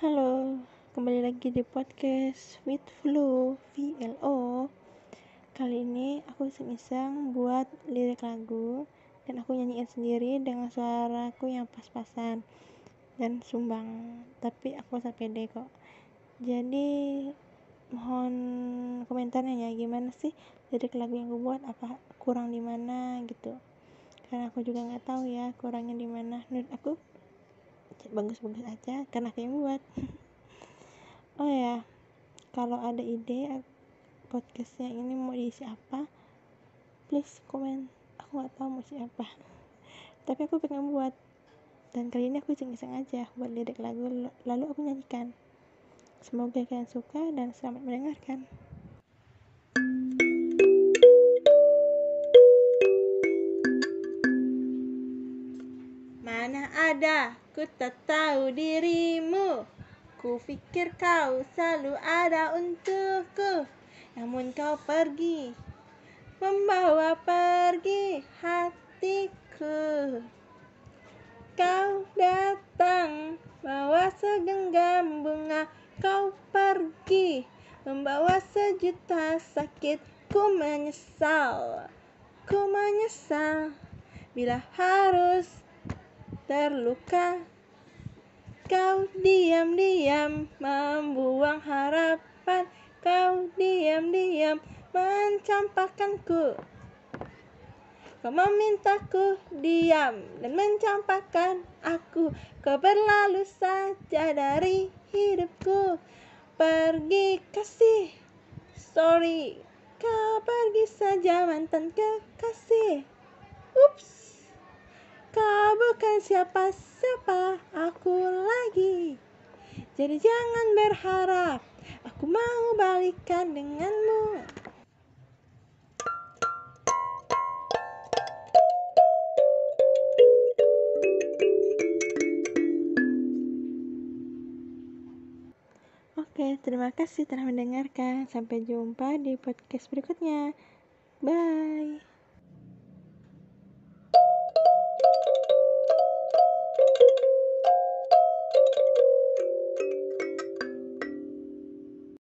Halo, kembali lagi di podcast Sweet Flow VLO. Kali ini aku iseng-iseng buat lirik lagu dan aku nyanyiin sendiri dengan suaraku yang pas-pasan dan sumbang, tapi aku sampai pede kok. Jadi mohon komentarnya ya, gimana sih lirik lagu yang aku buat, apa kurang di mana gitu. Karena aku juga enggak tahu ya kurangnya di mana. Menurut aku bagus-bagus aja karena aku yang buat. Oh ya, kalau ada ide podcastnya ini mau diisi apa, please komen. Aku nggak tahu mau isi apa, tapi aku pengen buat. Dan kali ini aku iseng-iseng aja buat lirik lagu, lalu aku nyanyikan. Semoga kalian suka dan selamat mendengarkan. Mana ada, ku tak tahu dirimu. Ku pikir kau selalu ada untukku. Namun kau pergi, membawa pergi hatiku. Kau datang, bawa segenggam bunga. Kau pergi, membawa sejuta sakit. Ku menyesal, ku menyesal bila harus terluka. Kau diam-diam membuang harapan. Kau diam-diam mencampakkanku. Kau memintaku diam dan mencampakkan aku. Kau berlalu saja dari hidupku. Pergi kasih, sorry. Kau pergi saja mantan kekasih. Ups, kau bukan siapa-siapa aku lagi. Jadi jangan berharap aku mau balikan denganmu. Oke, terima kasih telah mendengarkan. Sampai jumpa di podcast berikutnya. Bye.